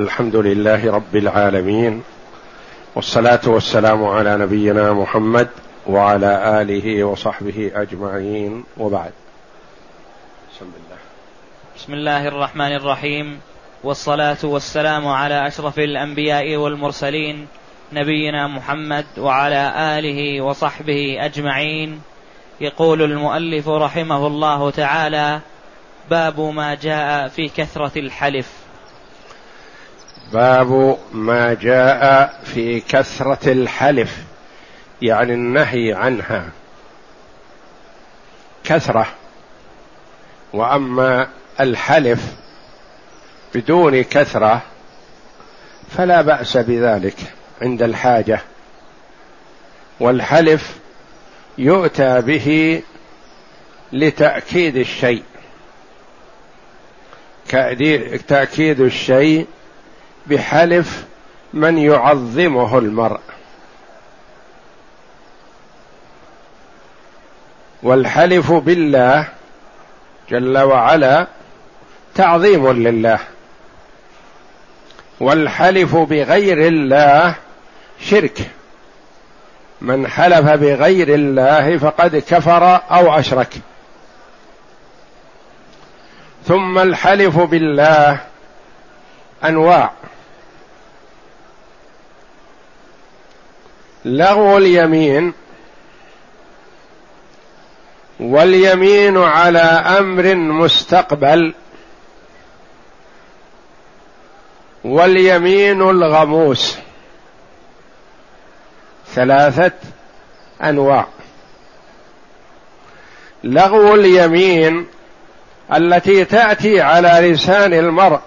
الحمد لله رب العالمين، والصلاة والسلام على نبينا محمد وعلى آله وصحبه أجمعين، وبعد. بسم الله الرحمن الرحيم، والصلاة والسلام على أشرف الأنبياء والمرسلين نبينا محمد وعلى آله وصحبه أجمعين. يقول المؤلف رحمه الله تعالى: باب ما جاء في كثرة الحلف. باب ما جاء في كثرة الحلف، يعني النهي عنها كثرة. وأما الحلف بدون كثرة فلا بأس بذلك عند الحاجة، والحلف يؤتى به لتأكيد الشيء، تأكيد الشيء بحلف من يعظمه المرء. والحلف بالله جل وعلا تعظيم لله، والحلف بغير الله شرك. من حلف بغير الله فقد كفر أو أشرك. ثم الحلف بالله أنواع: لغو اليمين، واليمين على أمر مستقبل، واليمين الغموس. ثلاثة أنواع. لغو اليمين التي تأتي على لسان المرء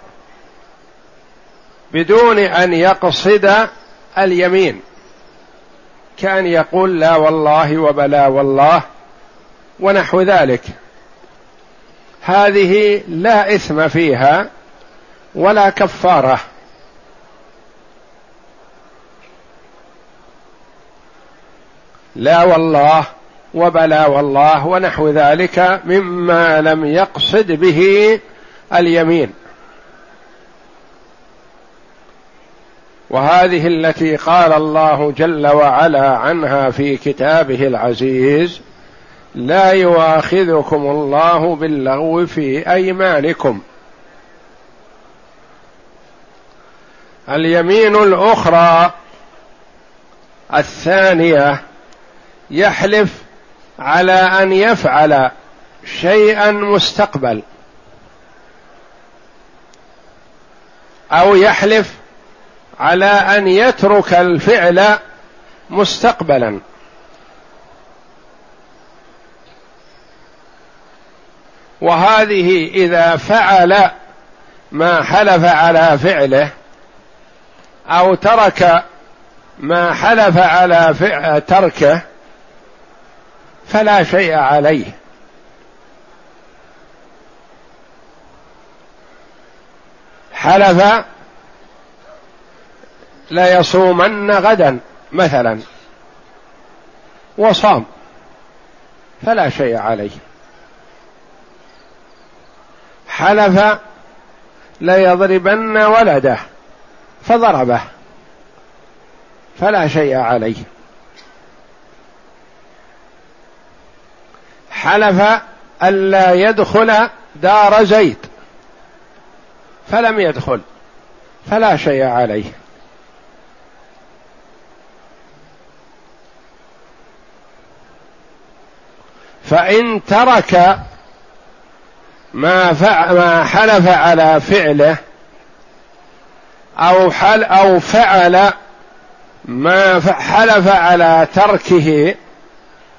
بدون أن يقصد اليمين، كأن يقول لا والله وبلا والله ونحو ذلك. هذه لا إثم فيها ولا كفارة. لا والله وبلا والله ونحو ذلك مما لم يقصد به اليمين. وهذه التي قال الله جل وعلا عنها في كتابه العزيز: لا يؤاخذكم الله باللغو في أيمانكم. اليمين الأخرى الثانية يحلف على أن يفعل شيئا مستقبل، أو يحلف على أن يترك الفعل مستقبلا. وهذه إذا فعل ما حلف على فعله، أو ترك ما حلف على تركه، فلا شيء عليه. حلف لا يصومن غدا مثلا وصام، فلا شيء عليه. حلف لا يضربن ولده فضربه، فلا شيء عليه. حلف ألا يدخل دار زيد فلم يدخل، فلا شيء عليه. فإن ترك ما حلف على فعله، أو فعل ما حلف على تركه،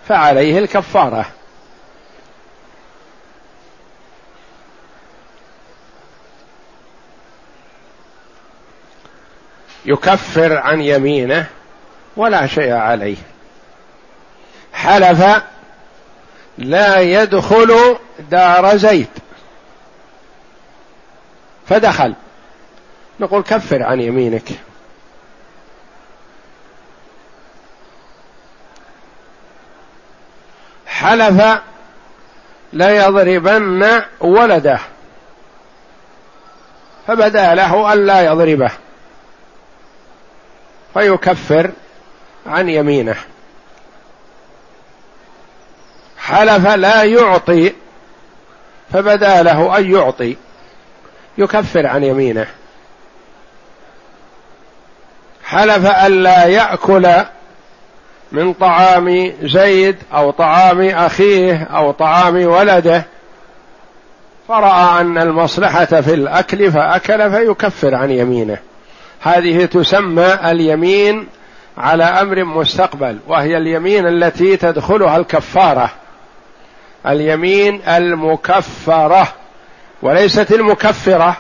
فعليه الكفارة. يكفر عن يمينه ولا شيء عليه. حلف لا يدخل دار زيد فدخل، نقول كفر عن يمينك. حلف لا يضربن ولده فبدا له ألا يضربه فيكفر عن يمينه. حلف لا يعطي فبدا له أن يعطي يكفر عن يمينه. حلف ألا يأكل من طعام زيد أو طعام أخيه أو طعام ولده فرأى أن المصلحة في الأكل فأكل فيكفر عن يمينه. هذه تسمى اليمين على أمر مستقبل، وهي اليمين التي تدخلها الكفارة، اليمين المكفرة وليست المكفرة،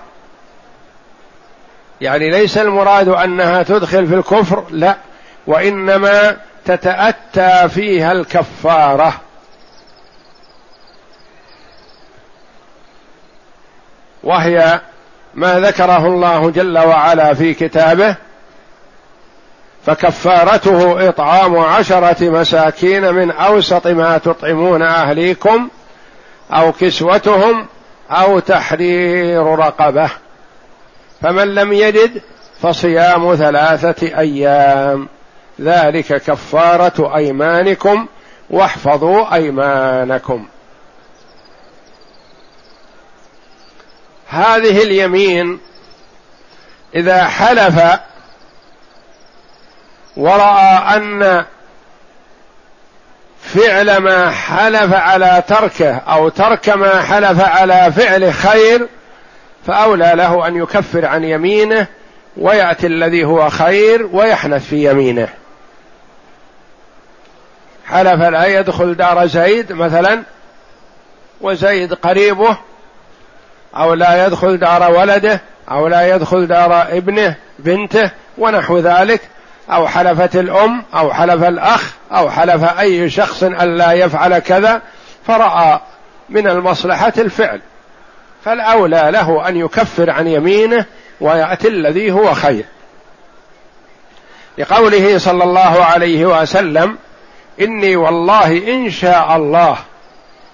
يعني ليس المراد أنها تدخل في الكفر، لا، وإنما تتأتى فيها الكفارة. وهي ما ذكره الله جل وعلا في كتابه: فكفارته إطعام 10 مساكين من أوسط ما تطعمون أهليكم أو كسوتهم أو تحرير رقبة، فمن لم يجد فصيام 3 أيام، ذلك كفارة أيمانكم واحفظوا أيمانكم. هذه اليمين إذا حلف ورأى أن فعل ما حلف على تركه أو ترك ما حلف على فعل خير فأولى له أن يكفر عن يمينه ويأتي الذي هو خير ويحنث في يمينه. حلف لا يدخل دار زيد مثلا وزيد قريبه، أو لا يدخل دار ولده، أو لا يدخل دار ابنه بنته ونحو ذلك، أو حلفت الأم أو حلف الأخ أو حلف أي شخص ألا يفعل كذا فرأى من المصلحة الفعل، فالأولى له أن يكفر عن يمينه ويأتي الذي هو خير، لقوله صلى الله عليه وسلم: إني والله إن شاء الله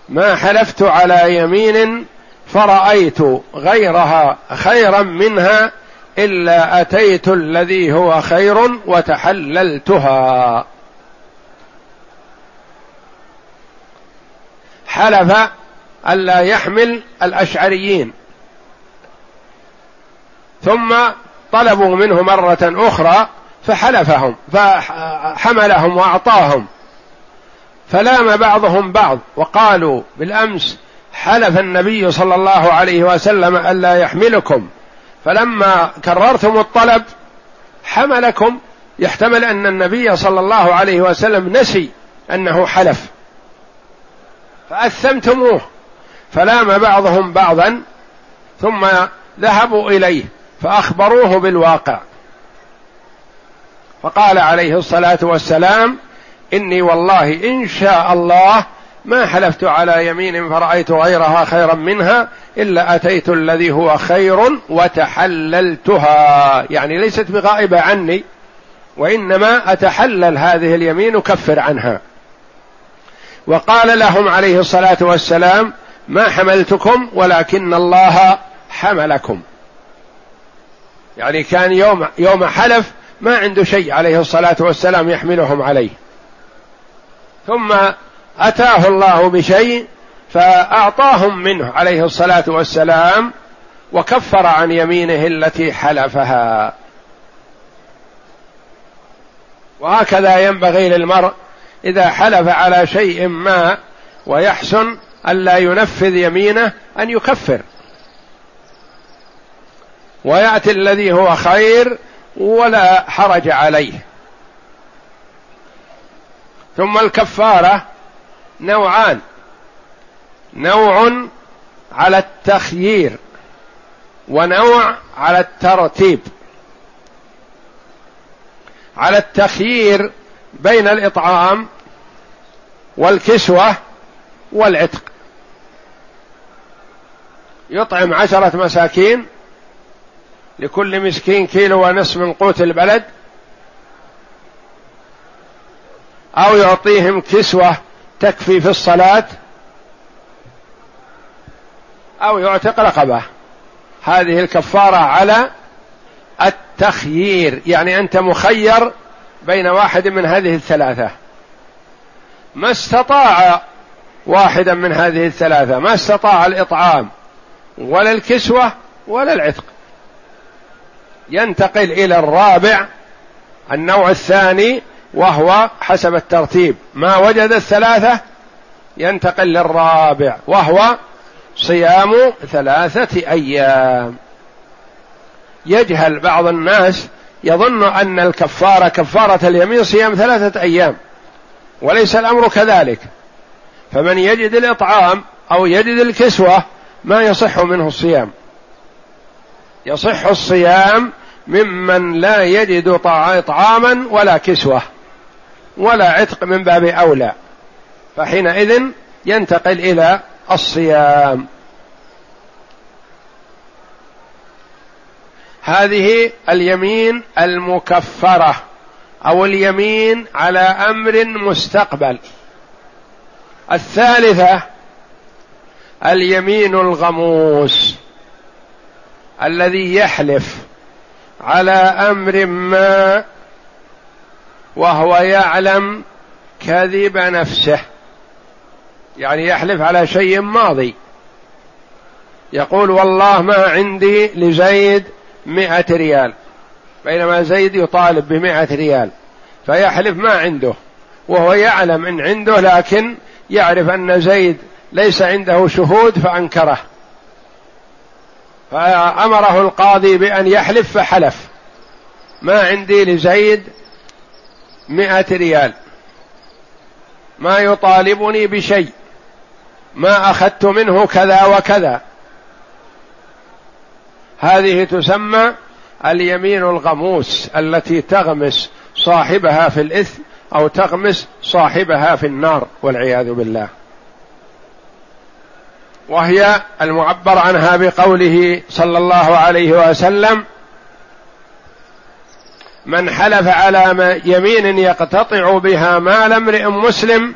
ما حلفت على يمين فرأيت غيرها خيرا منها إلا أتيت الذي هو خير وتحللتها. حلف ألا يحمل الأشعريين، ثم طلبوا منه مرة أخرى فحلفهم فحملهم وأعطاهم، فلام بعضهم بعض وقالوا: بالأمس حلف النبي صلى الله عليه وسلم ألا يحملكم، فلما كررتم الطلب حملكم، يحتمل أن النبي صلى الله عليه وسلم نسي أنه حلف فأثمتموه، فلام بعضهم بعضا ثم ذهبوا إليه فأخبروه بالواقع، فقال عليه الصلاة والسلام: إني والله إن شاء الله ما حلفت على يمين فرأيت غيرها خيرا منها إلا أتيت الذي هو خير وتحللتها، يعني ليست بغائبة عني وإنما أتحلل هذه اليمين وكفر عنها. وقال لهم عليه الصلاة والسلام: ما حملتكم ولكن الله حملكم، يعني كان يوم حلف ما عنده شيء عليه الصلاة والسلام يحملهم عليه، ثم أتاه الله بشيء فأعطاهم منه عليه الصلاة والسلام وكفر عن يمينه التي حلفها. وهكذا ينبغي للمرء إذا حلف على شيء ما ويحسن ألا ينفذ يمينه أن يكفر ويأتي الذي هو خير ولا حرج عليه. ثم الكفارة نوعان: نوع على التخيير ونوع على الترتيب. على التخيير بين الإطعام والكسوة والعتق، يطعم 10 مساكين، لكل مسكين 1.5 كيلو من قوت البلد، أو يعطيهم كسوة تكفي في الصلاة، أو يعتق رقبة. هذه الكفارة على التخيير، يعني أنت مخير بين واحد من هذه الثلاثة. ما استطاع واحدا من هذه الثلاثة، ما استطاع الإطعام ولا الكسوة ولا العتق، ينتقل إلى الرابع النوع الثاني وهو حسب الترتيب، ما وجد الثلاثة ينتقل للرابع وهو صيام 3 أيام. يجهل بعض الناس، يظن أن الكفارة كفارة اليمين صيام 3 أيام، وليس الأمر كذلك. فمن يجد الإطعام أو يجد الكسوة ما يصح منه الصيام، يصح الصيام ممن لا يجد إطعاما ولا كسوة ولا عتق من باب أولى، فحينئذ ينتقل إلى الصيام. هذه اليمين المكفرة أو اليمين على أمر مستقبل. الثالثة اليمين الغموس، الذي يحلف على أمر ما وهو يعلم كذب نفسه، يعني يحلف على شيء ماضي، يقول والله ما عندي لزيد 100 ريال، بينما زيد يطالب ب100 ريال، فيحلف ما عنده وهو يعلم إن عنده، لكن يعرف أن زيد ليس عنده شهود فأنكره، فأمره القاضي بأن يحلف فحلف ما عندي لزيد 100 ريال، ما يطالبني بشيء، ما أخذت منه كذا وكذا. هذه تسمى اليمين الغموس، التي تغمس صاحبها في الإثم أو تغمس صاحبها في النار والعياذ بالله. وهي المعبر عنها بقوله صلى الله عليه وسلم: من حلف على يمين يقتطع بها مال امرئ مسلم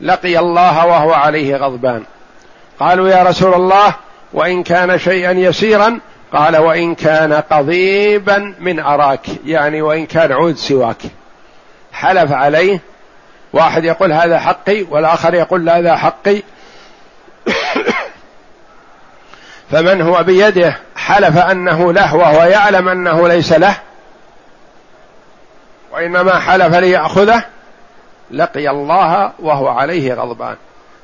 لقي الله وهو عليه غضبان. قالوا يا رسول الله وإن كان شيئا يسيرا؟ قال وإن كان قضيبا من أراك، يعني وإن كان عود سواك. حلف عليه، واحد يقول هذا حقي والآخر يقول هذا حقي، فمن هو بيده حلف أنه له وهو يعلم أنه ليس له، وإنما حلف ليأخذه، لقي الله وهو عليه غضبان،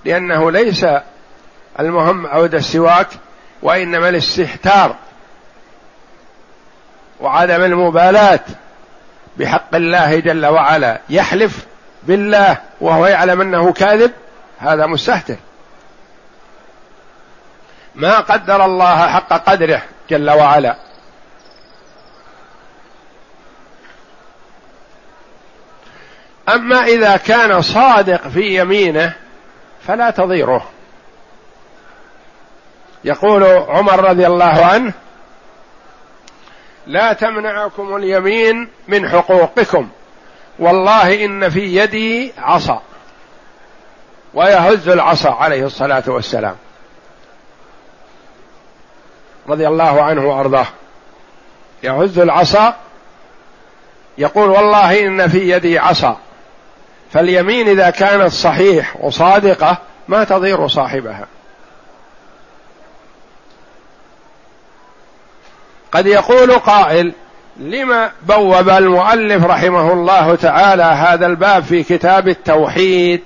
لأنه ليس المهم عود السواك وإنما الاستهتار وعدم المبالاة بحق الله جل وعلا. يحلف بالله وهو يعلم أنه كاذب، هذا مستهتر، ما قدر الله حق قدره جل وعلا. أما إذا كان صادق في يمينه فلا تضيره. يقول عمر رضي الله عنه: لا تمنعكم اليمين من حقوقكم، والله إن في يدي عصا، ويهز العصا عليه الصلاة والسلام رضي الله عنه وأرضاه، يهز العصا يقول والله إن في يدي عصا. فاليمين إذا كانت صحيح وصادقة ما تضير صاحبها. قد يقول قائل: لما بوب المؤلف رحمه الله تعالى هذا الباب في كتاب التوحيد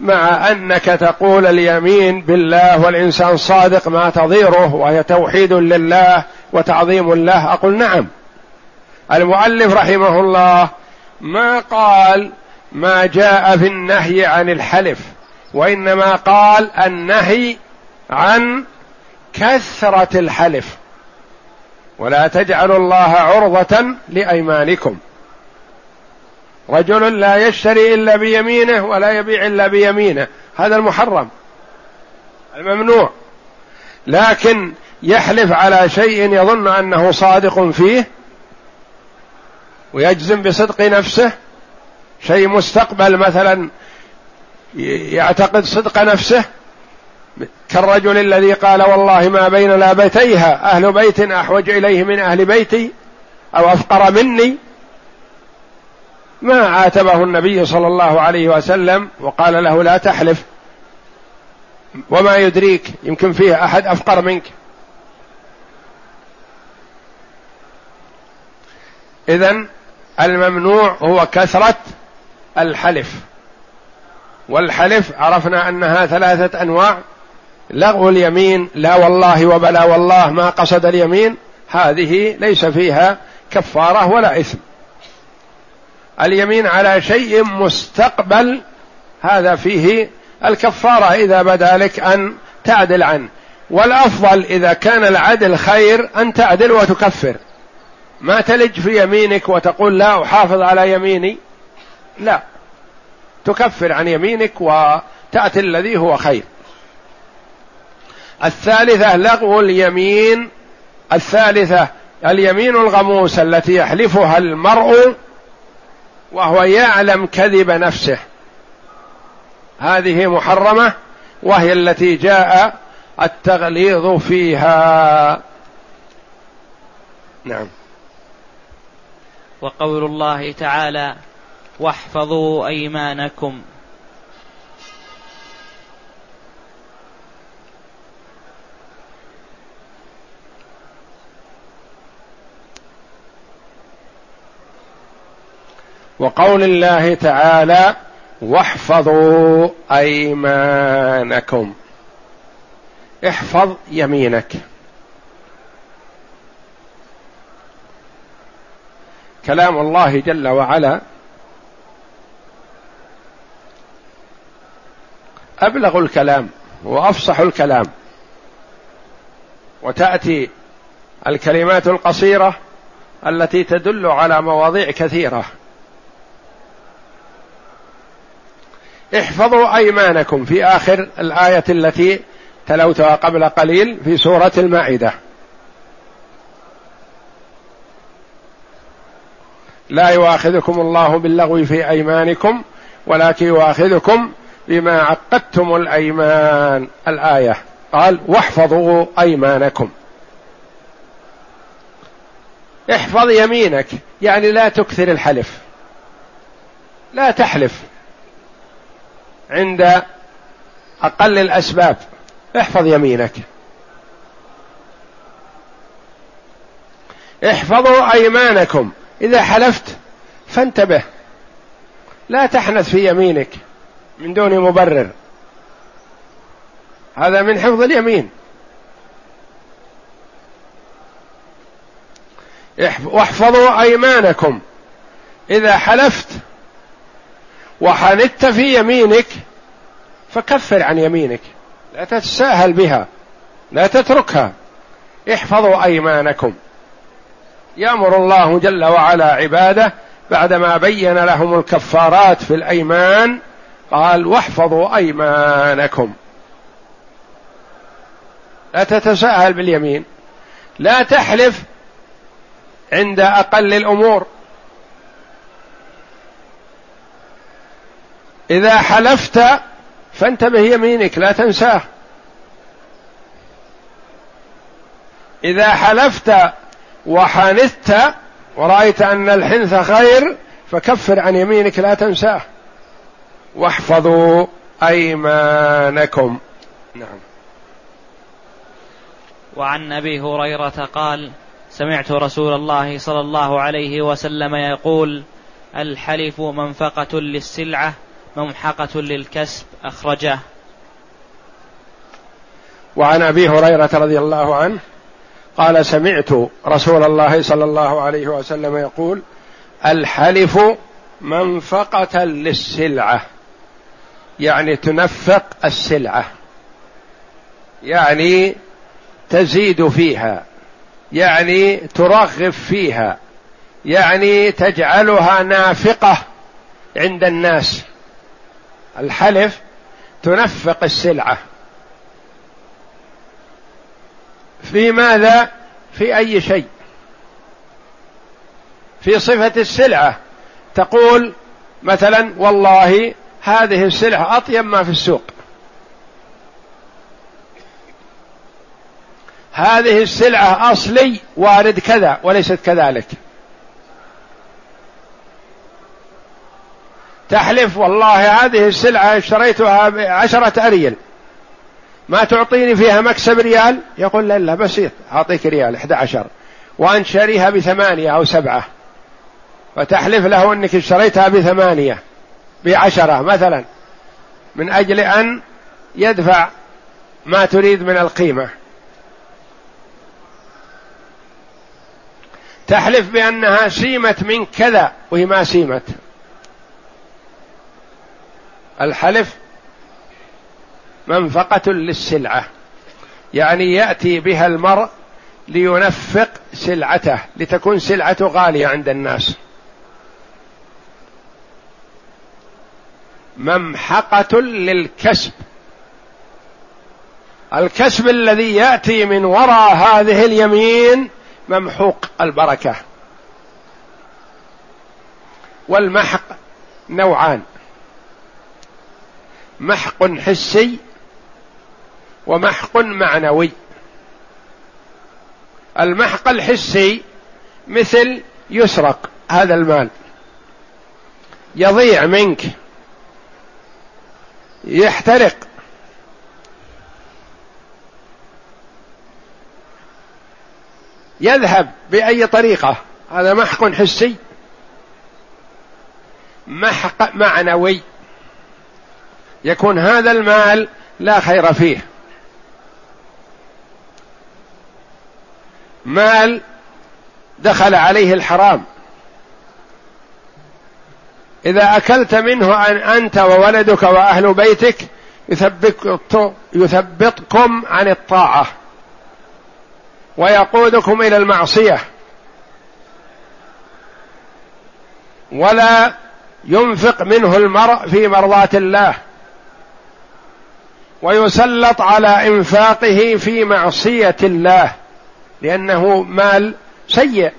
مع أنك تقول اليمين بالله والإنسان صادق ما تضيره وهي توحيد لله وتعظيم له؟ أقول نعم، المؤلف رحمه الله ما قال ما جاء في النهي عن الحلف، وإنما قال النهي عن كثرة الحلف: ولا تجعلوا الله عرضة لأيمانكم. رجل لا يشتري إلا بيمينه ولا يبيع إلا بيمينه، هذا المحرم الممنوع، لكن يحلف على شيء يظن أنه صادق فيه ويجزم بصدق نفسه، شيء مستقبل مثلا يعتقد صدق نفسه كالرجل الذي قال والله ما بين لابتيها أهل بيت أحوج إليه من أهل بيتي أو أفقر مني. ما عاتبه النبي صلى الله عليه وسلم وقال له لا تحلف، وما يدريك يمكن فيه أحد أفقر منك. إذن الممنوع هو كثرة الحلف، والحلف عرفنا أنها ثلاثة أنواع: لغو اليمين، لا والله وبلا والله ما قصد اليمين، هذه ليس فيها كفارة ولا إثم. اليمين على شيء مستقبل هذا فيه الكفارة إذا بدا لك أن تعدل عنه، والأفضل إذا كان العدل خير أن تعدل وتكفر، ما تلج في يمينك وتقول لا أحافظ على يميني، لا، تكفر عن يمينك وتأتي الذي هو خير. الثالثة لغو اليمين، الثالثة اليمين الغموس التي يحلفها المرء وهو يعلم كذب نفسه، هذه محرمة وهي التي جاء التغليظ فيها. نعم. وقول الله تعالى واحفظوا أيمانكم، وقول الله تعالى واحفظوا أيمانكم، احفظ يمينك. كلام الله جل وعلا أبلغ الكلام وأفصح الكلام، وتأتي الكلمات القصيرة التي تدل على مواضيع كثيرة. احفظوا أيمانكم في آخر الآية التي تلوتها قبل قليل في سورة المائدة، لا يؤاخذكم الله باللغو في أيمانكم ولكن يؤاخذكم بما عقدتم الأيمان. الآية قال واحفظوا أيمانكم، احفظ يمينك يعني لا تكثر الحلف، لا تحلف عند أقل الأسباب، احفظ يمينك. احفظوا أيمانكم، إذا حلفت فانتبه لا تحنث في يمينك من دون مبرر، هذا من حفظ اليمين. واحفظوا أيمانكم، إذا حلفت وحنثت في يمينك فكفر عن يمينك، لا تتساهل بها، لا تتركها. احفظوا أيمانكم، يأمر الله جل وعلا عباده بعدما بين لهم الكفارات في الأيمان قال واحفظوا أيمانكم، لا تتساهل باليمين، لا تحلف عند أقل الأمور، إذا حلفت فانتبه يمينك لا تنساه، إذا حلفت وحنثت ورأيت أن الحنث خير فكفر عن يمينك لا تنساه. واحفظوا أيمانكم. نعم. وعن أبي هريرة قال سمعت رسول الله صلى الله عليه وسلم يقول الحلف منفقة للسلعة ممحقة للكسب، أخرجه. وعن أبي هريرة رضي الله عنه قال سمعت رسول الله صلى الله عليه وسلم يقول الحلف منفقة للسلعة، يعني تنفق السلعة، يعني تزيد فيها، يعني ترغب فيها، يعني تجعلها نافقة عند الناس. الحلف تنفق السلعة في ماذا؟ في أي شيء، في صفة السلعة، تقول مثلا والله هذه السلعة أطيب ما في السوق، هذه السلعة أصلي وارد كذا وليست كذلك. تحلف والله هذه السلعة اشتريتها ب10 أريل، ما تعطيني فيها مكسب ريال؟ يقول لا بسيط، أعطيك ريال 11، وأن شاريها ب8 أو 7، فتحلف له أنك اشتريتها ب8 ب10 مثلا، من أجل أن يدفع ما تريد من القيمة. تحلف بأنها سيمت من كذا وهي ما سيمت. الحلف منفقة للسلعة، يعني يأتي بها المرء لينفق سلعته لتكون سلعته غالية عند الناس. ممحقة للكسب، الكسب الذي يأتي من وراء هذه اليمين ممحوق البركة. والمحق نوعان: محق حسي ومحق معنوي. المحق الحسي مثل يسرق هذا المال، يضيع منك، يحترق، يذهب بأي طريقة، هذا محق حسي. محق معنوي يكون هذا المال لا خير فيه، مال دخل عليه الحرام، إذا أكلت منه أنت وولدك وأهل بيتك يثبطكم عن الطاعة ويقودكم إلى المعصية، ولا ينفق منه المرء في مرضاة الله، ويسلط على إنفاقه في معصية الله لأنه مال سيء.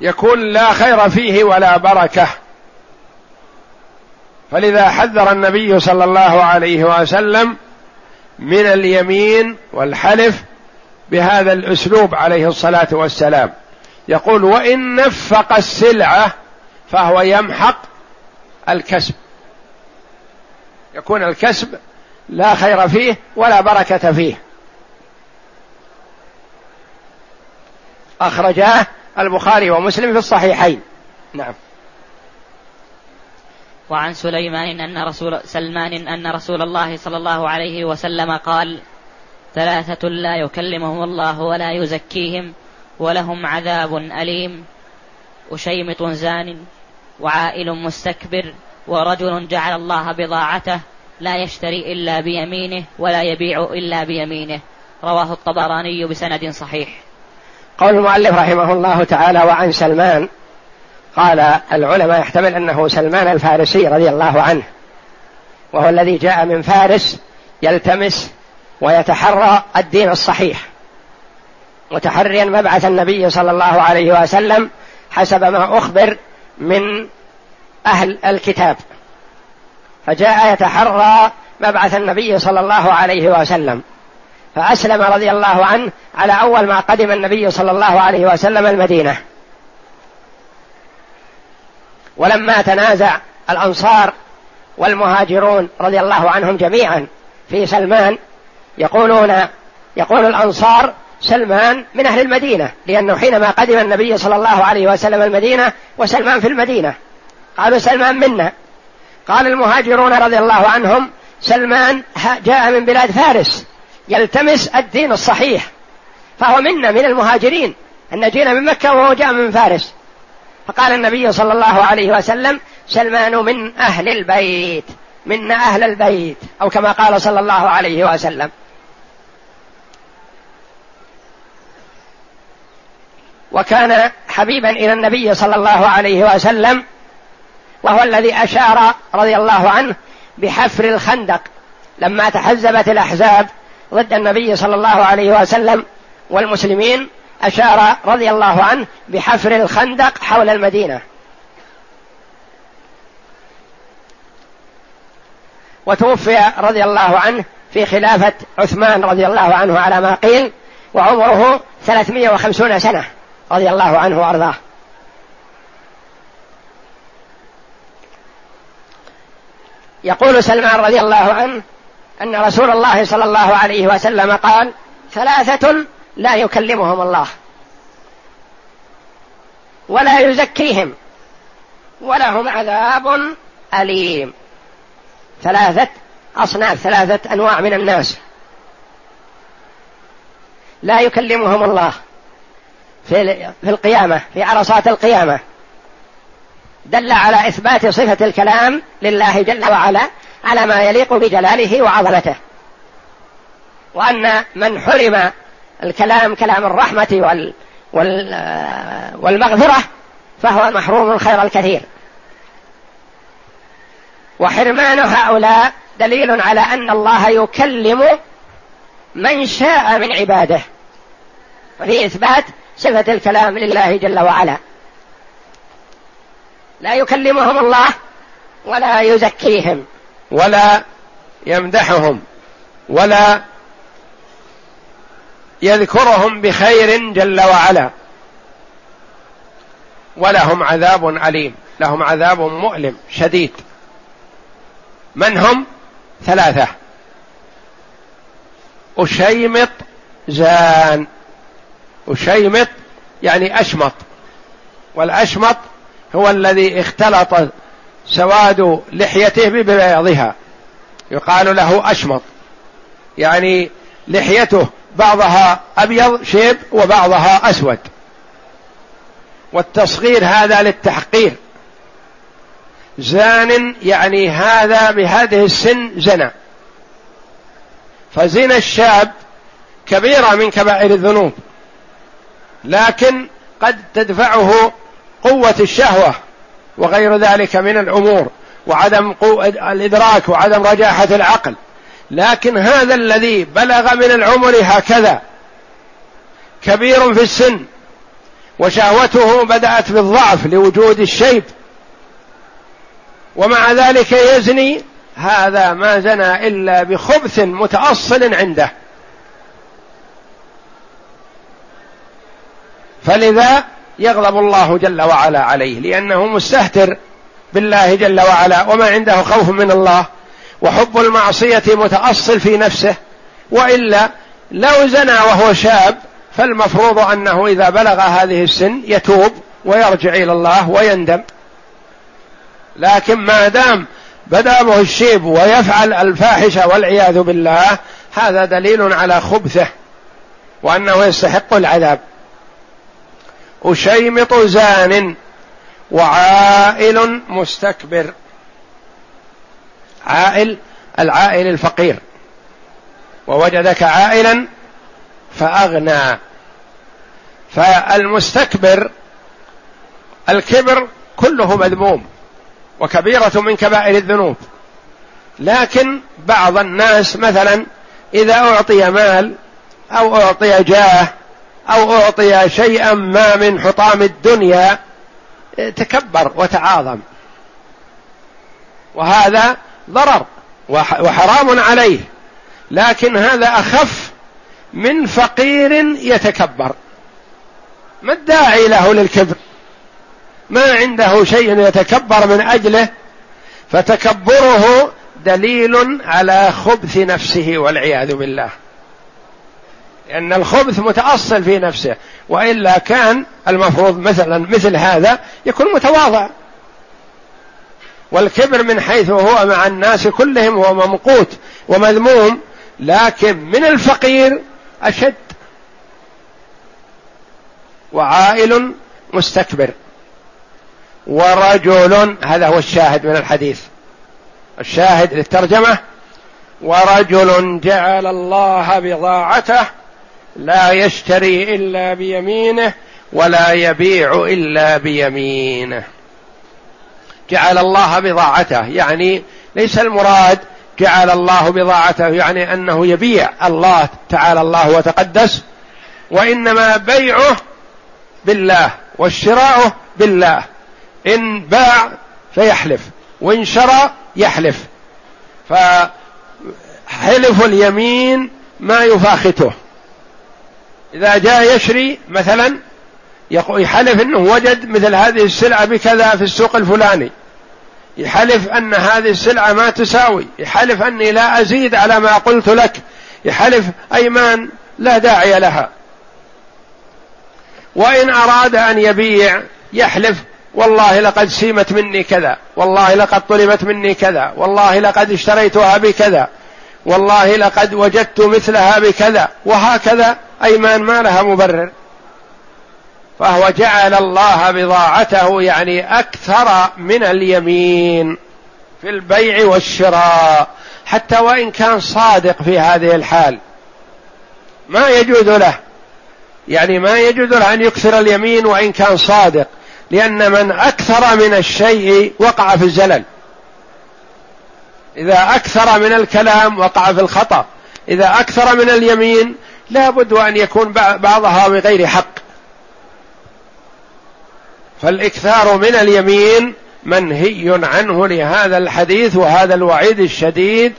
يكون لا خير فيه ولا بركة، فلذا حذر النبي صلى الله عليه وسلم من اليمين والحلف بهذا الأسلوب عليه الصلاة والسلام. يقول: وإن نفق السلعة فهو يمحق الكسب، يكون الكسب لا خير فيه ولا بركة فيه. أخرجاه البخاري ومسلم في الصحيحين. نعم. وعن سليمان أن رسول الله صلى الله عليه وسلم قال: 3 لا يكلمهم الله ولا يزكيهم ولهم عذاب أليم: أشيمط زان، وعائل مستكبر، ورجل جعل الله بضاعته لا يشتري إلا بيمينه ولا يبيع إلا بيمينه. رواه الطبراني بسند صحيح. قول المؤلف رحمه الله تعالى: وعن سلمان. قال العلماء يحتمل أنه سلمان الفارسي رضي الله عنه، وهو الذي جاء من فارس يلتمس ويتحرى الدين الصحيح، متحريا مبعث النبي صلى الله عليه وسلم حسب ما أخبر من أهل الكتاب، فجاء يتحرى مبعث النبي صلى الله عليه وسلم، فأسلم رضي الله عنه على أول ما قدم النبي صلى الله عليه وسلم المدينة. ولما تنازع الأنصار والمهاجرون رضي الله عنهم جميعا في سلمان، يقول الأنصار: سلمان من أهل المدينة، لأنه حينما قدم النبي صلى الله عليه وسلم المدينة وسلمان في المدينة قالوا سلمان منا. قال المهاجرون رضي الله عنهم: سلمان جاء من بلاد فارس يلتمس الدين الصحيح، فهو منا من المهاجرين أن جينا من مكة وهو جاء من فارس. فقال النبي صلى الله عليه وسلم: سلمان من أهل البيت، منا أهل البيت، أو كما قال صلى الله عليه وسلم. وكان حبيبا إلى النبي صلى الله عليه وسلم، وهو الذي أشار رضي الله عنه بحفر الخندق لما تحزبت الأحزاب ضد النبي صلى الله عليه وسلم والمسلمين، أشار رضي الله عنه بحفر الخندق حول المدينة. وتوفي رضي الله عنه في خلافة عثمان رضي الله عنه على ما قيل، وعمره 350 سنة رضي الله عنه وأرضاه. يقول سلمان رضي الله عنه أن رسول الله صلى الله عليه وسلم قال: ثلاثة لا يكلمهم الله ولا يزكيهم ولهم عذاب أليم. ثلاثة أصناف، ثلاثة أنواع من الناس لا يكلمهم الله في القيامة، في عرصات القيامة. دل على إثبات صفة الكلام لله جل وعلا على ما يليق بجلاله وعظمته، وأن من حرم الكلام كلام الرحمة والمغفرة فهو محروم خير الكثير. وحرمان هؤلاء دليل على أن الله يكلم من شاء من عباده، وفي إثبات صفة الكلام لله جل وعلا. لا يكلمهم الله ولا يزكيهم ولا يمدحهم ولا يذكرهم بخير جل وعلا، ولهم عذاب أليم، لهم عذاب مؤلم شديد. من هم؟ ثلاثة: أشيمط زان. أشيمط يعني أشمط، والأشمط هو الذي اختلط سواد لحيته ببياضها، يقال له أشمط، يعني لحيته بعضها أبيض شيب وبعضها أسود. والتصغير هذا للتحقير. زان يعني هذا بهذه السن زنا، فزنا الشاب كبيرة من كبائر الذنوب، لكن قد تدفعه قوة الشهوة وغير ذلك من الأمور وعدم قوة الإدراك وعدم رجاحة العقل، لكن هذا الذي بلغ من العمر هكذا كبير في السن وشهوته بدأت بالضعف لوجود الشيب، ومع ذلك يزني، هذا ما زنى إلا بخبث متأصل عنده. فلذا يغضب الله جل وعلا عليه، لأنه مستهتر بالله جل وعلا، وما عنده خوف من الله، وحب المعصية متأصل في نفسه. وإلا لو زنى وهو شاب فالمفروض أنه إذا بلغ هذه السن يتوب ويرجع إلى الله ويندم، لكن ما دام بدأ به الشيب ويفعل الفاحشة والعياذ بالله، هذا دليل على خبثه وأنه يستحق العذاب. أشيمط زان وعائل مستكبر. عائل العائل الفقير، ووجدك عائلا فأغنى. فالمستكبر الكبر كله مذموم وكبيرة من كبائر الذنوب، لكن بعض الناس مثلا إذا أعطي مال أو أعطي جاه أو أعطي شيئا ما من حطام الدنيا تكبر وتعاظم، وهذا ضرر وحرام عليه، لكن هذا أخف من فقير يتكبر. ما الداعي له للكبر؟ ما عنده شيء يتكبر من أجله، فتكبره دليل على خبث نفسه والعياذ بالله، لأن الخبث متأصل في نفسه، وإلا كان المفروض مثلا مثل هذا يكون متواضع. والكبر من حيث هو مع الناس كلهم هو ممقوت ومذموم، لكن من الفقير أشد. وعائل مستكبر. ورجل، هذا هو الشاهد من الحديث، الشاهد للترجمة: ورجل جعل الله بضاعته لا يشتري إلا بيمينه ولا يبيع إلا بيمينه. جعل الله بضاعته، يعني ليس المراد جعل الله بضاعته يعني أنه يبيع، الله تعالى الله وتقدس، وإنما بيعه بالله والشراءه بالله. إن باع فيحلف وإن شرى يحلف، فحلف اليمين ما يفاخته. إذا جاء يشري مثلا يحلف أنه وجد مثل هذه السلعة بكذا في السوق الفلاني، يحلف أن هذه السلعة ما تساوي، يحلف أني لا أزيد على ما قلت لك، يحلف أيمان لا داعي لها. وإن أراد أن يبيع يحلف والله لقد سيمت مني كذا، والله لقد طلبت مني كذا، والله لقد اشتريتها بكذا، والله لقد وجدت مثلها بكذا، وهكذا أيمان ما لها مبرر. فهو جعل الله بضاعته يعني أكثر من اليمين في البيع والشراء، حتى وإن كان صادق في هذه الحال ما يجوز له، يعني ما يجوز له أن يكثر اليمين وإن كان صادق، لأن من أكثر من الشيء وقع في الزلل. إذا أكثر من الكلام وقع في الخطأ، إذا أكثر من اليمين لا بد أن يكون بعضها بغير حق. فالإكثار من اليمين منهي عنه لهذا الحديث وهذا الوعيد الشديد،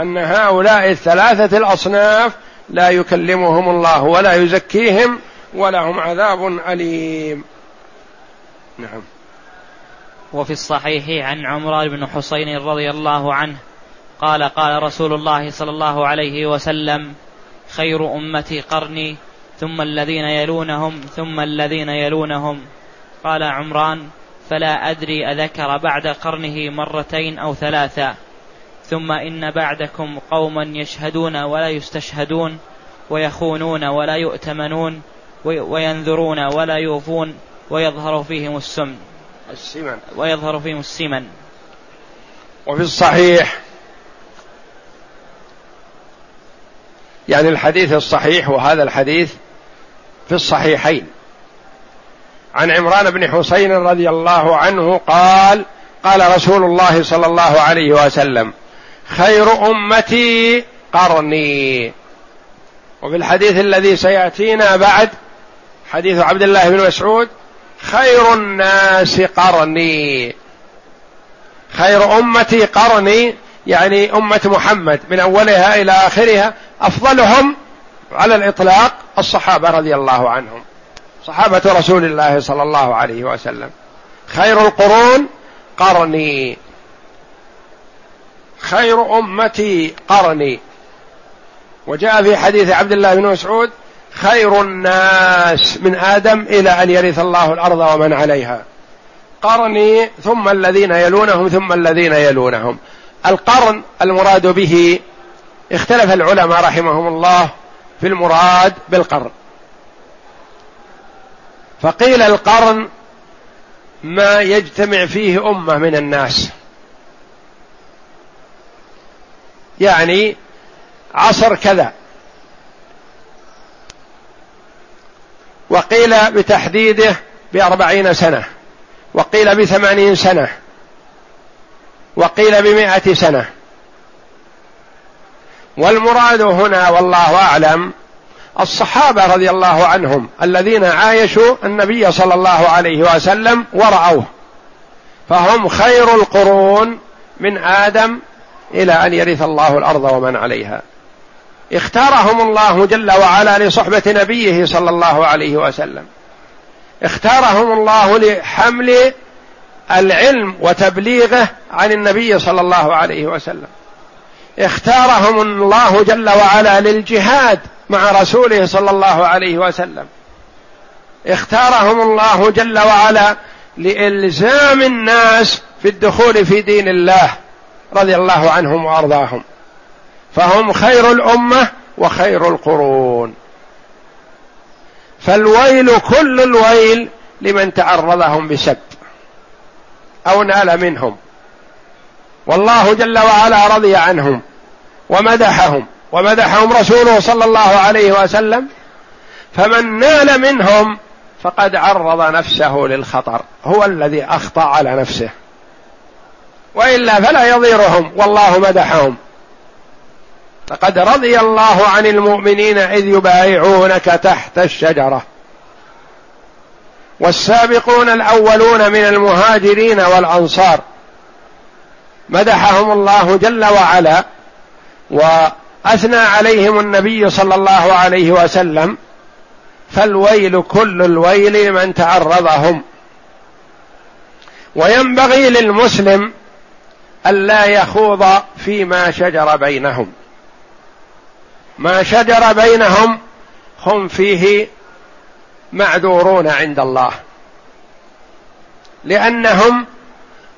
أن هؤلاء الثلاثة الأصناف لا يكلمهم الله ولا يزكيهم ولهم عذاب أليم. نعم. وفي الصحيح عن عمران بن حسين رضي الله عنه قال: قال رسول الله صلى الله عليه وسلم: خير أمتي قرني ثم الذين يلونهم ثم الذين يلونهم. قال عمران: فلا أدري أذكر بعد قرنه مرتين أو ثلاثة. ثم إن بعدكم قوما يشهدون ولا يستشهدون، ويخونون ولا يؤتمنون، وينذرون ولا يوفون، ويظهر فيهم السمن. وفي الصحيح، يعني الحديث الصحيح، وهذا الحديث في الصحيحين عن عمران بن حسين رضي الله عنه قال: قال رسول الله صلى الله عليه وسلم: خير أمتي قرني. وفي الحديث الذي سيأتينا بعد حديث عبد الله بن مسعود: خير الناس قرني. خير أمتي قرني يعني أمة محمد من أولها إلى آخرها، أفضلهم على الإطلاق الصحابة رضي الله عنهم، صحابة رسول الله صلى الله عليه وسلم. خير القرون قرني، خير أمتي قرني. وجاء في حديث عبد الله بن مسعود: خير الناس من آدم إلى أن يرث الله الأرض ومن عليها قرني ثم الذين يلونهم ثم الذين يلونهم. القرن المراد به اختلف العلماء رحمهم الله في المراد بالقرن، فقيل القرن ما يجتمع فيه أمة من الناس، يعني عصر كذا. وقيل بتحديده ب40 سنة، وقيل ب80 سنة، وقيل ب100 سنة. والمراد هنا والله أعلم الصحابة رضي الله عنهم الذين عايشوا النبي صلى الله عليه وسلم ورعوه، فهم خير القرون من آدم إلى أن يرث الله الأرض ومن عليها. اختارهم الله جل وعلا لصحبة نبيه صلى الله عليه وسلم، اختارهم الله لحمل العلم وتبليغه عن النبي صلى الله عليه وسلم، اختارهم الله جل وعلا للجهاد مع رسوله صلى الله عليه وسلم، اختارهم الله جل وعلا لإلزام الناس في الدخول في دين الله رضي الله عنهم وأرضاهم. فهم خير الأمة وخير القرون، فالويل كل الويل لمن تعرضهم بسب أو نال منهم. والله جل وعلا رضي عنهم ومدحهم، ومدحهم رسوله صلى الله عليه وسلم، فمن نال منهم فقد عرض نفسه للخطر، هو الذي أخطأ على نفسه، وإلا فلا يضيرهم، والله مدحهم. لقد رضي الله عن المؤمنين إذ يبايعونك تحت الشجرة، والسابقون الأولون من المهاجرين والأنصار مدحهم الله جل وعلا وأثنى عليهم النبي صلى الله عليه وسلم، فالويل كل الويل لمن تعرضهم. وينبغي للمسلم ألا يخوض فيما شجر بينهم، ما شجر بينهم هم فيه معذورون عند الله، لأنهم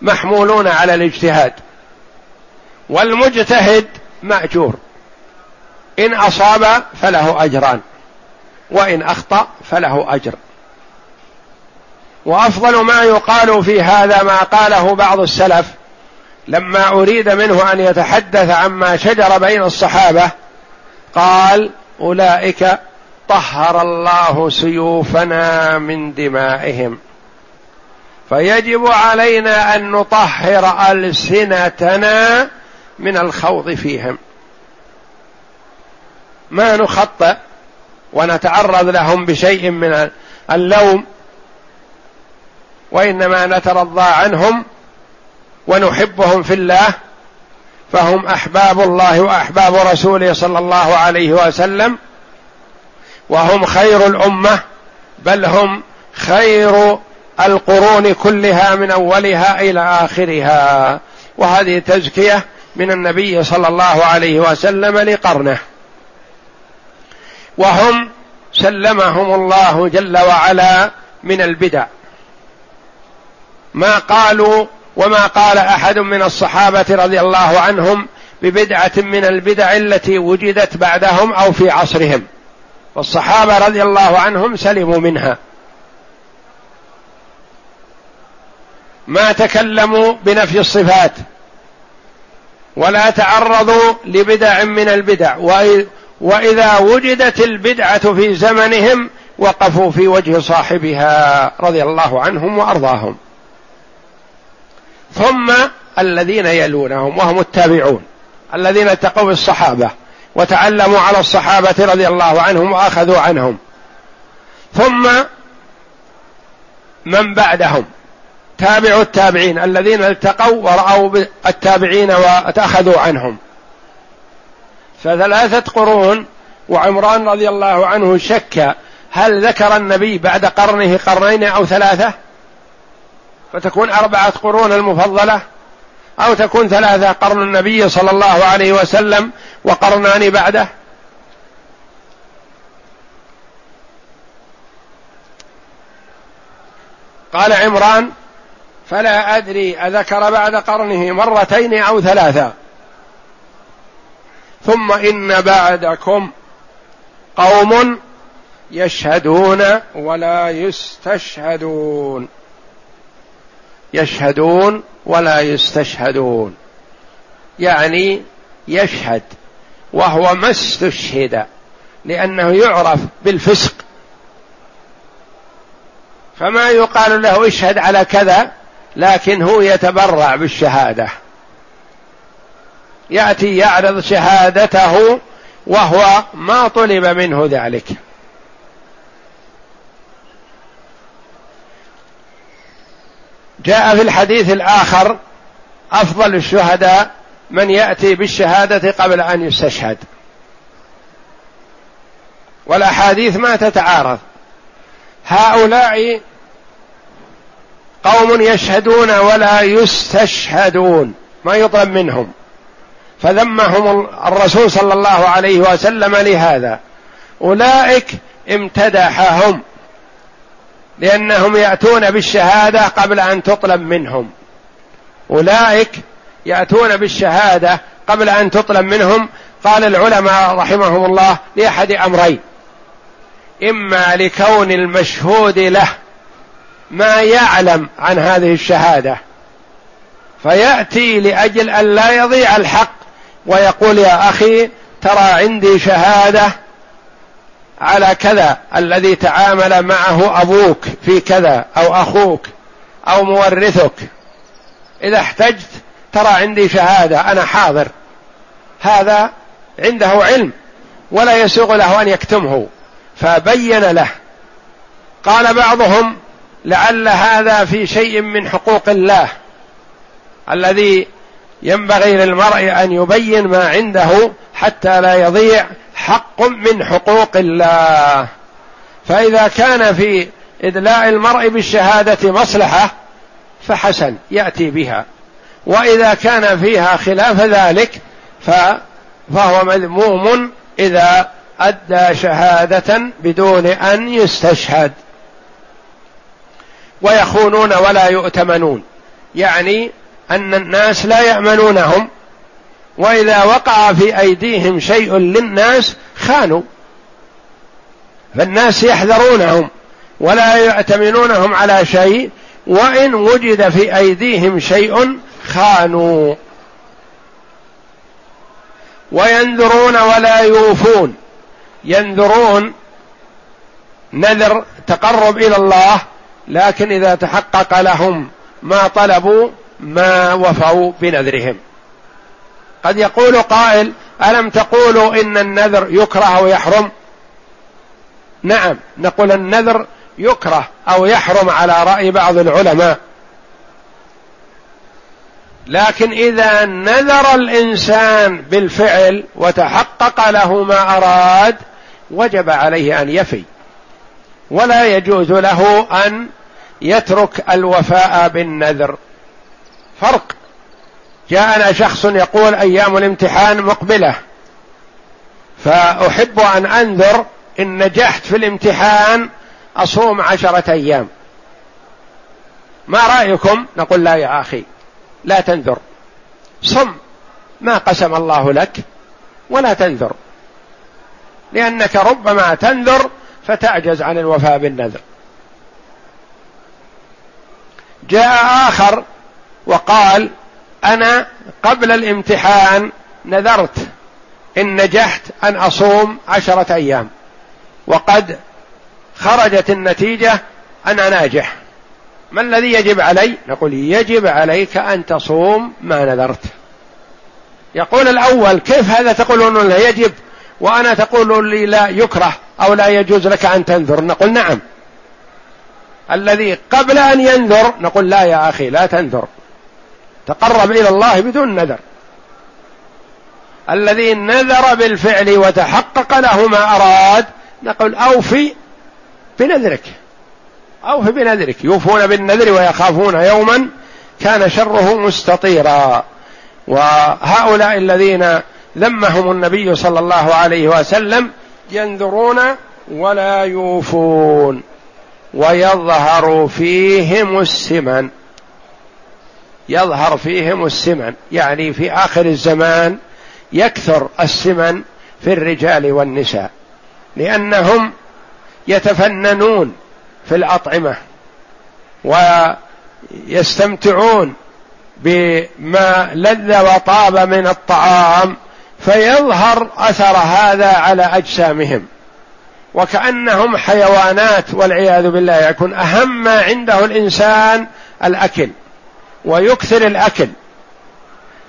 محمولون على الاجتهاد، والمجتهد مأجور، إن أصاب فله أجران وإن أخطأ فله أجر. وأفضل ما يقال في هذا ما قاله بعض السلف لما أريد منه أن يتحدث عما شجر بين الصحابة، قال: أولئك طهر الله سيوفنا من دمائهم، فيجب علينا أن نطهر ألسنتنا من الخوض فيهم، ما نخطئ ونتعرض لهم بشيء من اللوم، وإنما نترضى عنهم ونحبهم في الله، فهم أحباب الله وأحباب رسوله صلى الله عليه وسلم، وهم خير الأمة، بل هم خير القرون كلها من أولها إلى آخرها. وهذه تزكية من النبي صلى الله عليه وسلم لقرنه، وهم سلمهم الله جل وعلا من البدع، ما قالوا وما قال أحد من الصحابة رضي الله عنهم ببدعة من البدع التي وجدت بعدهم أو في عصرهم، والصحابة رضي الله عنهم سلموا منها، ما تكلموا بنفي الصفات ولا تعرضوا لبدع من البدع، وإذا وجدت البدعة في زمنهم وقفوا في وجه صاحبها رضي الله عنهم وأرضاهم، ثم الذين يلونهم وهم التابعون الذين اتقوا الصحابة وتعلموا على الصحابة رضي الله عنهم وأخذوا عنهم، ثم من بعدهم تابعوا التابعين الذين التقوا ورأوا التابعين وأخذوا عنهم، فثلاثة قرون. وعمران رضي الله عنه شك هل ذكر النبي بعد قرنه قرنين أو ثلاثة، فتكون 4 قرون المفضلة، أو تكون 3، قرن النبي صلى الله عليه وسلم وقرنان بعده. قال عمران: فلا أدري أذكر بعد قرنه 2 أو 3. ثم إن بعدكم قوم يشهدون ولا يستشهدون، يشهدون ولا يستشهدون، يعني يشهد وهو ما استشهد، لأنه يعرف بالفسق، فما يقال له اشهد على كذا، لكن هو يتبرع بالشهادة، يأتي يعرض شهادته وهو ما طلب منه ذلك. جاء في الحديث الآخر: أفضل الشهداء من يأتي بالشهادة قبل أن يستشهد. والأحاديث ما تتعارض. هؤلاء قوم يشهدون ولا يستشهدون، ما يطلب منهم، فذمهم الرسول صلى الله عليه وسلم لهذا. أولئك امتدحهم لأنهم يأتون بالشهادة قبل أن تطلب منهم، أولئك يأتون بالشهادة قبل أن تطلب منهم. قال العلماء رحمهم الله: لأحد أمرين، إما لكون المشهود له ما يعلم عن هذه الشهادة فيأتي لأجل أن لا يضيع الحق ويقول: يا أخي ترى عندي شهادة على كذا الذي تعامل معه أبوك في كذا أو أخوك أو مورثك، إذا احتجت ترى عندي شهادة أنا حاضر. هذا عنده علم ولا يسوغ له أن يكتمه، فبين له. قال بعضهم: لعل هذا في شيء من حقوق الله الذي ينبغي للمرء أن يبين ما عنده حتى لا يضيع حق من حقوق الله. فإذا كان في إدلاء المرء بالشهادة مصلحة فحسن يأتي بها، وإذا كان فيها خلاف ذلك فهو مذموم إذا أدى شهادة بدون أن يستشهد. ويخونون ولا يؤتمنون، يعني أن الناس لا يأمنونهم، وإذا وقع في أيديهم شيء للناس خانوا، فالناس يحذرونهم ولا يأتمنونهم على شيء، وإن وجد في أيديهم شيء خانوا. وينذرون ولا يوفون، ينذرون نذر تقرب إلى الله، لكن إذا تحقق لهم ما طلبوا ما وفوا بنذرهم. قد يقول قائل: ألم تقولوا إن النذر يكره ويحرم؟ نعم، نقول النذر يكره أو يحرم على رأي بعض العلماء، لكن إذا نذر الإنسان بالفعل وتحقق له ما أراد وجب عليه أن يفي، ولا يجوز له أن يترك الوفاء بالنذر. فرق. جاءنا شخص يقول: أيام الامتحان مقبلة فأحب أن أنذر إن نجحت في الامتحان أصوم 10 أيام، ما رأيكم؟ نقول: لا يا أخي، لا تنذر، صم ما قسم الله لك ولا تنذر، لأنك ربما تنذر فتعجز عن الوفاء بالنذر. جاء آخر وقال: أنا قبل الامتحان نذرت إن نجحت أن أصوم 10 أيام، وقد خرجت النتيجة أنا ناجح، ما الذي يجب علي؟ نقول: يجب عليك أن تصوم ما نذرت. يقول الأول: كيف هذا تقولون لا يجب وأنا تقول لي لا يكره أو لا يجوز لك أن تنذر؟ نقول: نعم، الذي قبل أن ينذر نقول: لا يا أخي، لا تنذر، تقرب إلى الله بدون نذر. الذي نذر بالفعل وتحقق له ما أراد نقول: أوفي بنذرك، أوفي بنذرك. يوفون بالنذر ويخافون يوما كان شره مستطيرا. وهؤلاء الذين ذمهم النبي صلى الله عليه وسلم ينذرون ولا يوفون ويظهر فيهم السمن. يظهر فيهم السمن يعني في آخر الزمان يكثر السمن في الرجال والنساء، لأنهم يتفننون في الأطعمة ويستمتعون بما لذ وطاب من الطعام، فيظهر أثر هذا على أجسامهم وكأنهم حيوانات والعياذ بالله. يكون أهم ما عنده الإنسان الأكل ويكثر الأكل،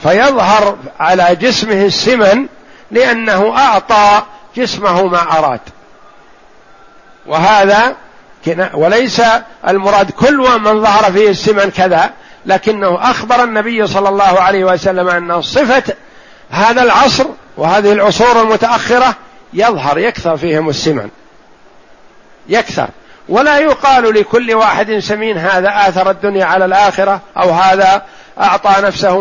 فيظهر على جسمه السمن لأنه أعطى جسمه ما أراد. وهذا وليس المراد كل من ظهر فيه السمن كذا، لكنه أخبر النبي صلى الله عليه وسلم أن صفة هذا العصر وهذه العصور المتأخرة يظهر يكثر فيهم السمن، يكثر. ولا يقال لكل واحد سمين هذا آثر الدنيا على الآخرة، أو هذا أعطى نفسه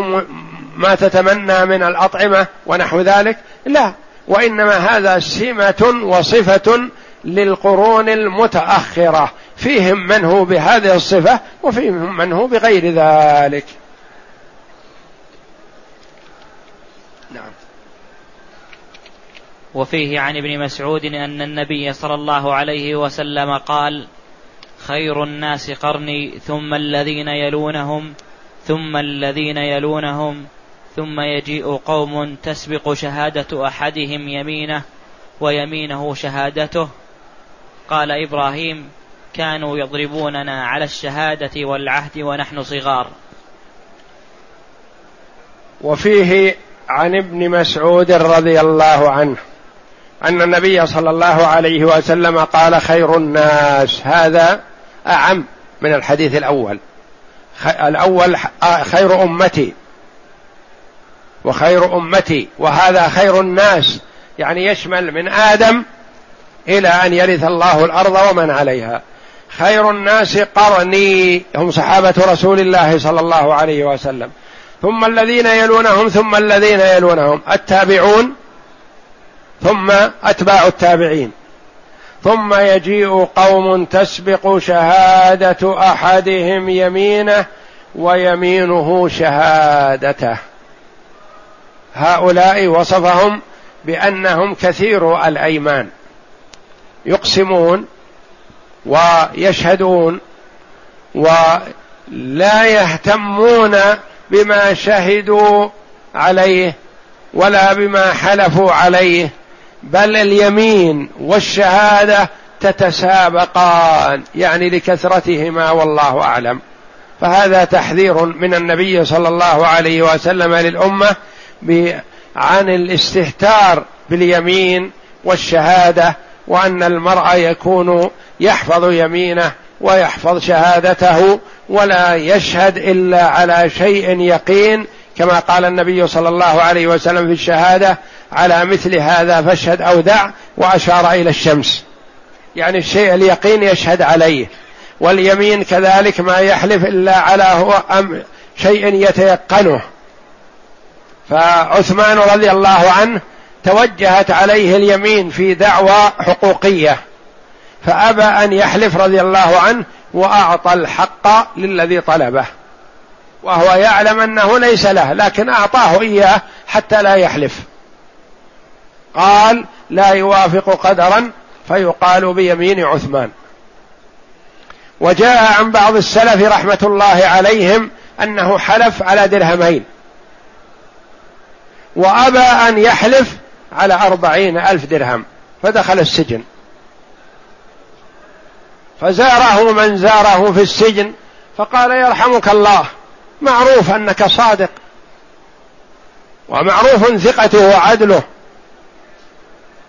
ما تتمنى من الأطعمة ونحو ذلك، لا، وإنما هذا سمة وصفة للقرون المتأخرة، فيهم من هو بهذه الصفة وفيهم من هو بغير ذلك. نعم. وفيه عن ابن مسعود أن النبي صلى الله عليه وسلم قال: خير الناس قرني ثم الذين يلونهم ثم الذين يلونهم، ثم يجيء قوم تسبق شهادة أحدهم يمينه ويمينه شهادته. قال إبراهيم: كانوا يضربوننا على الشهادة والعهد ونحن صغار. وفيه عن ابن مسعود رضي الله عنه أن النبي صلى الله عليه وسلم قال: خير الناس. هذا أعم من الحديث الأول. الأول خير أمتي، وخير أمتي وهذا خير الناس، يعني يشمل من آدم إلى أن يرث الله الأرض ومن عليها. خير الناس قرني هم صحابة رسول الله صلى الله عليه وسلم، ثم الذين يلونهم، ثم الذين يلونهم، التابعون ثم أتباع التابعين، ثم يجيء قوم تسبق شهادة أحدهم يمينه ويمينه شهادته. هؤلاء وصفهم بأنهم كثير الأيمان، يقسمون ويشهدون ولا يهتمون بما شهدوا عليه ولا بما حلفوا عليه، بل اليمين والشهادة تتسابقان يعني لكثرتهما، والله أعلم. فهذا تحذير من النبي صلى الله عليه وسلم للأمة عن الاستهتار باليمين والشهادة، وأن المرء يكون يحفظ يمينه ويحفظ شهادته ولا يشهد إلا على شيء يقين، كما قال النبي صلى الله عليه وسلم في الشهادة: على مثل هذا فاشهد أو دع، وأشار إلى الشمس، يعني الشيء اليقين يشهد عليه. واليمين كذلك ما يحلف إلا على شيء يتيقنه. فعثمان رضي الله عنه توجهت عليه اليمين في دعوى حقوقية فأبى أن يحلف رضي الله عنه، وأعطى الحق للذي طلبه وهو يعلم أنه ليس له، لكن أعطاه إياه حتى لا يحلف. قال: لا يوافق قدرا فيقال بيمين عثمان. وجاء عن بعض السلف رحمة الله عليهم أنه حلف على درهمين، وأبى أن يحلف على 40,000 درهم، فدخل السجن. فزاره من زاره في السجن فقال: يرحمك الله، معروف أنك صادق، ومعروف ثقته وعدله،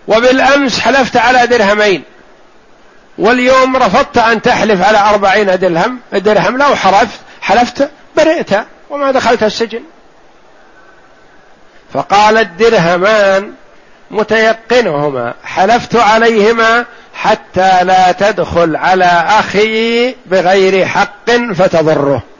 وبالأمس حلفت على درهمين واليوم رفضت أن تحلف على 40 درهم، لو حلفت برئت وما دخلت السجن. فقال: الدرهمان متيقنهما حلفت عليهما حتى لا تدخل على أخي بغير حق فتضره.